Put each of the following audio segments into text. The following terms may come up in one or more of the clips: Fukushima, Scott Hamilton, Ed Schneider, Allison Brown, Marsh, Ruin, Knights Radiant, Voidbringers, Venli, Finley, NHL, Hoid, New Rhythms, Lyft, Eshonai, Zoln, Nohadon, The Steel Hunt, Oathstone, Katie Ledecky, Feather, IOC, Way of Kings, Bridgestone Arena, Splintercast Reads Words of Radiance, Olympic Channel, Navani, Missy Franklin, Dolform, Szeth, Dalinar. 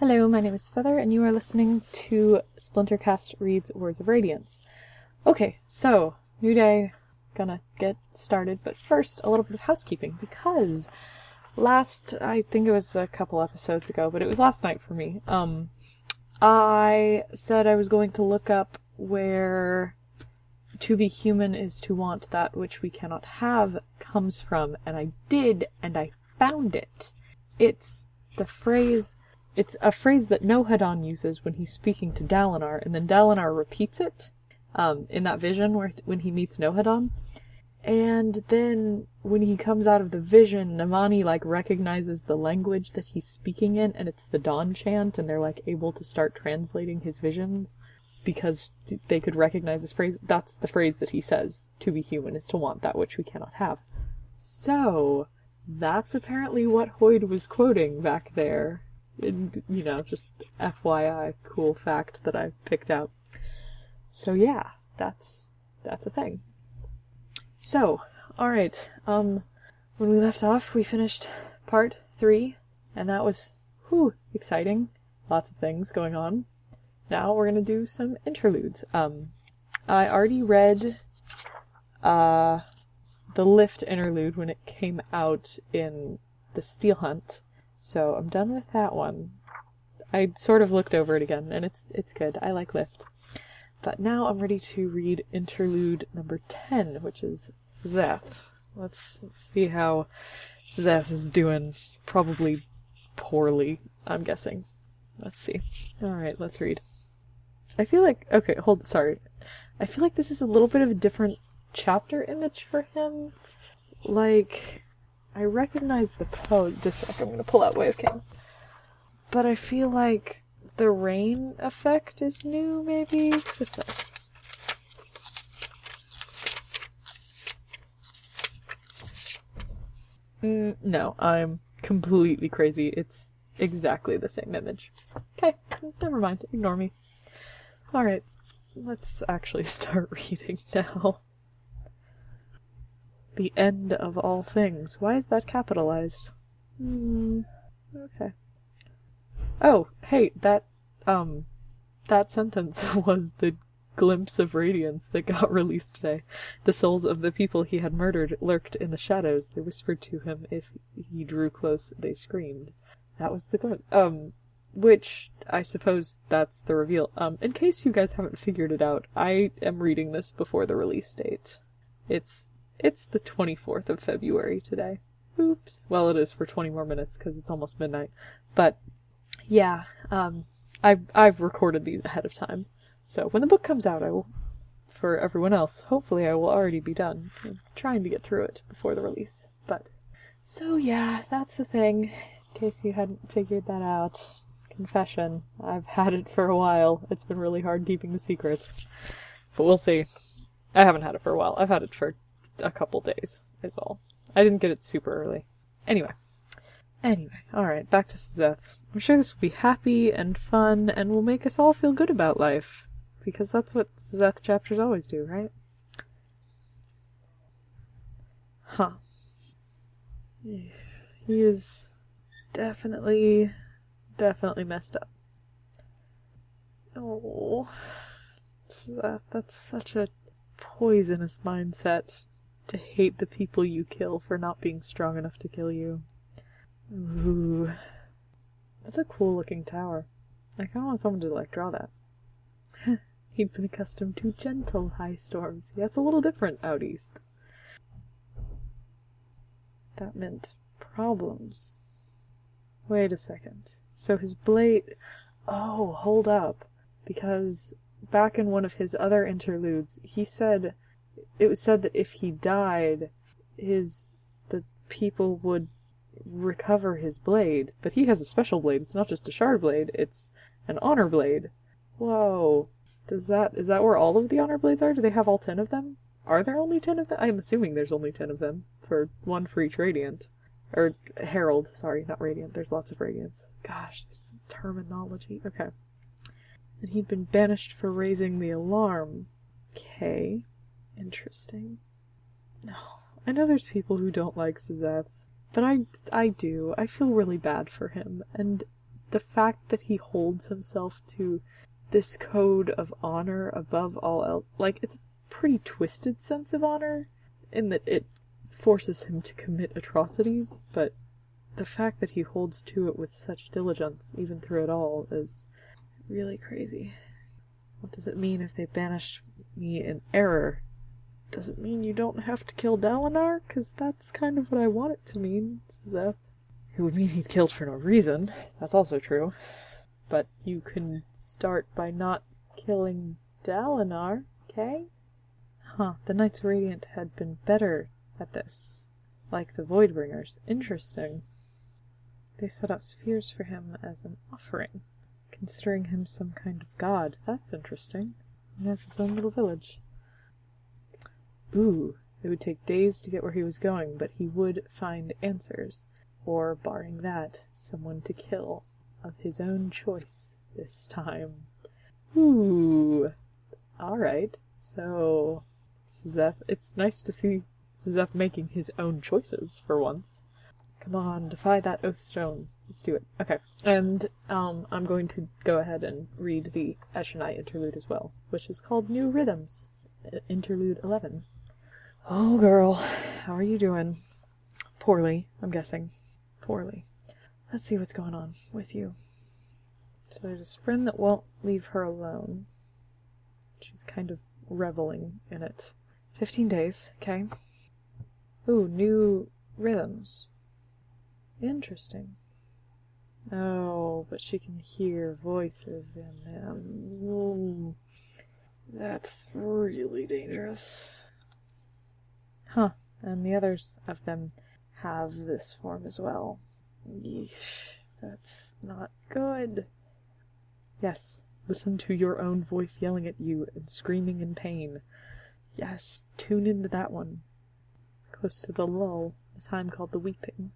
Hello, my name is Feather, and you are listening to Splintercast Reads Words of Radiance. Okay, so, new day, gonna get started, but first, a little bit of housekeeping, because I think it was a couple episodes ago, but it was last night for me, I said I was going to look up where to be human is to want that which we cannot have comes from, and I did, and I found it. It's a phrase that Nohadon uses when he's speaking to Dalinar, and then Dalinar repeats it in that vision when he meets Nohadon. And then when he comes out of the vision, Navani recognizes the language that he's speaking in, and it's the Dawn chant, and they're able to start translating his visions because they could recognize this phrase. That's the phrase that he says, to be human is to want that which we cannot have. So that's apparently what Hoid was quoting back there. And, just FYI, cool fact that I picked out. So yeah, that's a thing. So, alright, when we left off, we finished part 3, and that was, exciting. Lots of things going on. Now we're gonna do some interludes. I already read, the Lyft interlude when it came out in The Steel Hunt. So I'm done with that one. I sort of looked over it again, and it's good. I like Lyft. But now I'm ready to read interlude number 10, which is Szeth. Let's see how Szeth is doing. Probably poorly, I'm guessing. Let's see. Alright, let's read. I feel like this is a little bit of a different chapter image for him. I recognize the pose. Just a sec, I'm gonna pull out Way of Kings. But I feel like the rain effect is new, maybe? Just a sec. No, I'm completely crazy. It's exactly the same image. Okay, never mind. Ignore me. Alright, let's actually start reading now. The end of all things. Why is that capitalized? Okay. Oh, hey, that sentence was the glimpse of radiance that got released today. The souls of the people he had murdered lurked in the shadows. They whispered to him. If he drew close, they screamed. That was the glimpse. Which, I suppose that's the reveal. In case you guys haven't figured it out, I am reading this before the release date. It's the 24th of February today. Oops. Well, it is for 20 more minutes because it's almost midnight. But yeah, I've recorded these ahead of time. So when the book comes out, I will, for everyone else, hopefully I will already be done. I'm trying to get through it before the release. So yeah, that's the thing. In case you hadn't figured that out. Confession. I've had it for a while. It's been really hard keeping the secret. But we'll see. I haven't had it for a while. I've had it for a couple days is all. I didn't get it super early. Anyway, alright, back to Szeth. I'm sure this will be happy and fun and will make us all feel good about life. Because that's what Szeth chapters always do, right? Huh. He is definitely messed up. Oh, Szeth, that's such a poisonous mindset to hate the people you kill for not being strong enough to kill you. Ooh. That's a cool looking tower. I kinda want someone to draw that. He'd been accustomed to gentle high storms. Yeah, it's a little different out east. That meant problems. Wait a second. So his blade... Oh, hold up. Because back in one of his other interludes, it was said that if he died, the people would recover his blade. But he has a special blade. It's not just a shard blade. It's an honor blade. Whoa. Is that where all of the honor blades are? Do they have all 10 of them? Are there only 10 of them? I'm assuming there's only 10 of them. One for each Radiant. Or Herald. Sorry, not Radiant. There's lots of Radiants. Gosh, this terminology. Okay. And he'd been banished for raising the alarm. Okay. Interesting. Oh, I know there's people who don't like Szeth, but I do. I feel really bad for him, and the fact that he holds himself to this code of honor above all else, like, it's a pretty twisted sense of honor in that it forces him to commit atrocities, but the fact that he holds to it with such diligence, even through it all, is really crazy. What does it mean if they banished me in error? Does it mean you don't have to kill Dalinar? Because that's kind of what I want it to mean, Szeth. It would mean he'd killed for no reason. That's also true. But you can start by not killing Dalinar, okay? Huh, the Knights Radiant had been better at this. Like the Voidbringers. Interesting. They set out spheres for him as an offering, considering him some kind of god. That's interesting. He has his own little village. Ooh, it would take days to get where he was going, but he would find answers. Or, barring that, someone to kill. Of his own choice, this time. Ooh. Alright, so... Szeth, it's nice to see Szeth making his own choices, for once. Come on, defy that Oathstone. Let's do it. Okay, and I'm going to go ahead and read the Eshonai interlude as well, which is called New Rhythms. Interlude 11. Oh, girl, how are you doing? Poorly, I'm guessing. Poorly. Let's see what's going on with you. So there's this friend that won't leave her alone. She's kind of reveling in it. 15 days, okay. Ooh, new rhythms. Interesting. Oh, but she can hear voices in them. Ooh. That's really dangerous. Huh. And the others of them have this form as well. Yeesh. That's not good. Yes. Listen to your own voice yelling at you and screaming in pain. Yes. Tune into that one. Close to the lull. The time called the weeping.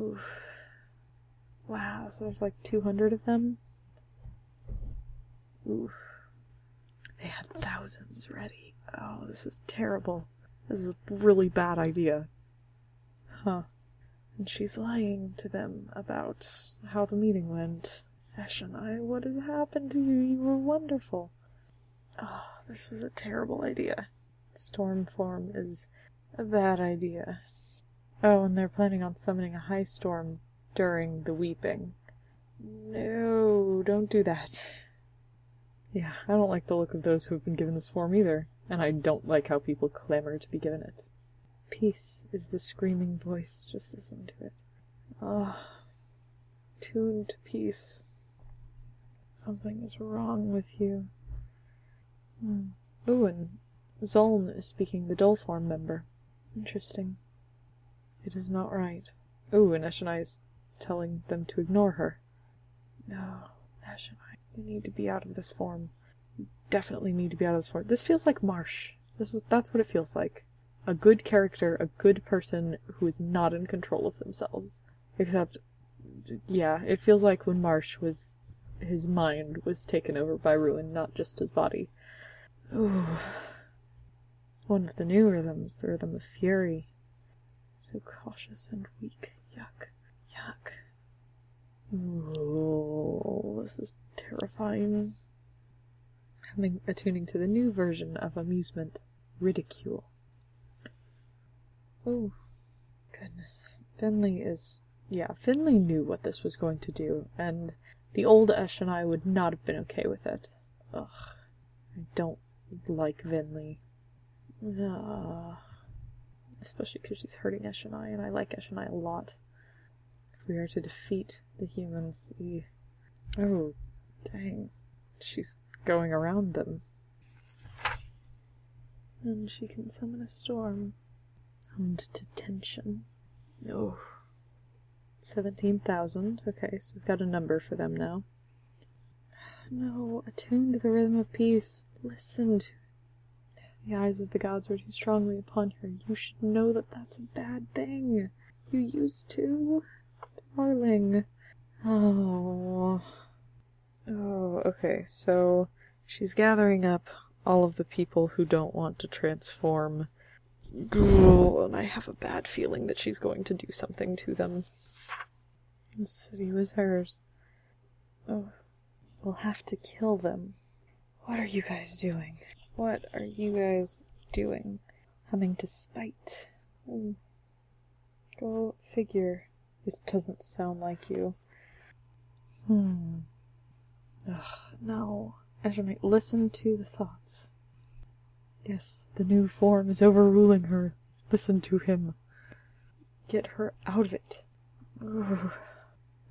Oof. Wow. So there's like 200 of them? Oof. They had thousands ready. Oh, this is terrible. This is a really bad idea. Huh. And she's lying to them about how the meeting went. Eshonai, what has happened to you? You were wonderful. Oh, this was a terrible idea. Storm form is a bad idea. Oh, and they're planning on summoning a high storm during the weeping. No, don't do that. Yeah, I don't like the look of those who have been given this form either, and I don't like how people clamor to be given it. Peace is the screaming voice. Just listen to it. Oh, tune to peace. Something is wrong with you. Ooh, and Zoln is speaking, the Dolform member. Interesting. It is not right. Ooh, and Eshonai is telling them to ignore her. No, Eshonai. You need to be out of this form. You definitely need to be out of this form. This feels like Marsh. That's what it feels like. A good character, a good person who is not in control of themselves. Except, yeah, it feels like when Marsh was... his mind was taken over by Ruin, not just his body. Ooh. One of the new rhythms, the rhythm of fury. So cautious and weak. Yuck. Yuck. Ooh, this is terrifying. Attuning to the new version of amusement, ridicule. Oh, goodness. Finley knew what this was going to do, and the old Eshonai would not have been okay with it. Ugh, I don't like Venli. Especially because she's hurting Eshonai, and I like Eshonai a lot. We are to defeat the humans. Oh, dang. She's going around them. And she can summon a storm. And detention. No. 17,000. Okay, so we've got a number for them now. No, attune to the rhythm of peace. Listen to it. The eyes of the gods were too strongly upon her. You should know that that's a bad thing. You used to... Darling. Oh, okay, so she's gathering up all of the people who don't want to transform. Girl, and I have a bad feeling that she's going to do something to them. The city was hers. Oh, we'll have to kill them. What are you guys doing? What are you guys doing? Coming to spite. Go figure. This doesn't sound like you. Ugh, no. Eshonai, listen to the thoughts. Yes, the new form is overruling her. Listen to him. Get her out of it. Ugh.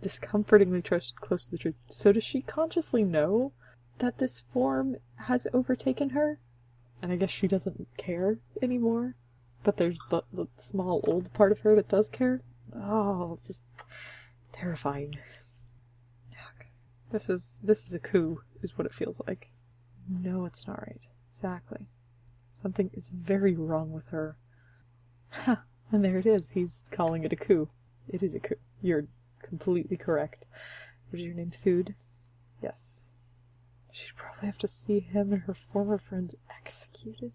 Discomfortingly close to the truth. So does she consciously know that this form has overtaken her? And I guess she doesn't care anymore. But there's the small old part of her that does care. Oh, it's just terrifying. Yuck. This is a coup, is what it feels like. No, it's not right. Exactly. Something is very wrong with her. Huh. And there it is. He's calling it a coup. It is a coup. You're completely correct. What is your name? Thud? Yes. She'd probably have to see him and her former friends executed.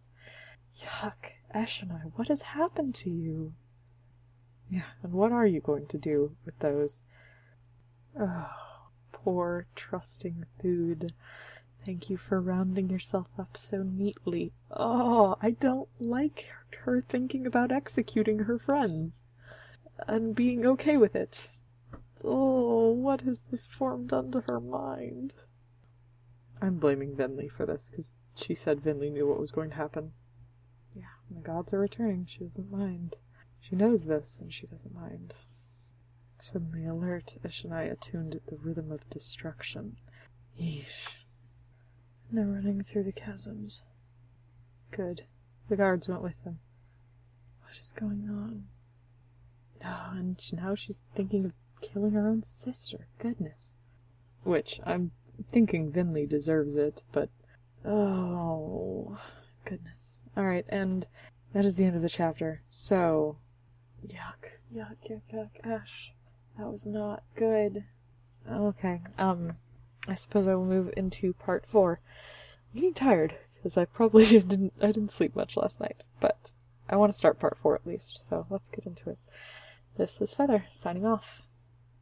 Yuck. Eshonai, what has happened to you? Yeah, and what are you going to do with those? Oh, poor trusting Thud. Thank you for rounding yourself up so neatly. Oh, I don't like her thinking about executing her friends. And being okay with it. Oh, what has this form done to her mind? I'm blaming Venli for this, because she said Venli knew what was going to happen. Yeah, the gods are returning. She doesn't mind. She knows this, and she doesn't mind. Suddenly alert, Eshonai attuned at the rhythm of destruction. Yeesh. And they're running through the chasms. Good. The guards went with them. What is going on? Oh, and now she's thinking of killing her own sister. Goodness. Which, I'm thinking Vinley deserves it, but... Oh, goodness. Alright, and that is the end of the chapter. So... Yuck. Ash, that was not good. Okay, I suppose I will move into part 4. I'm getting tired, because I probably didn't sleep much last night, but I want to start part 4 at least, so let's get into it. This is Feather, signing off.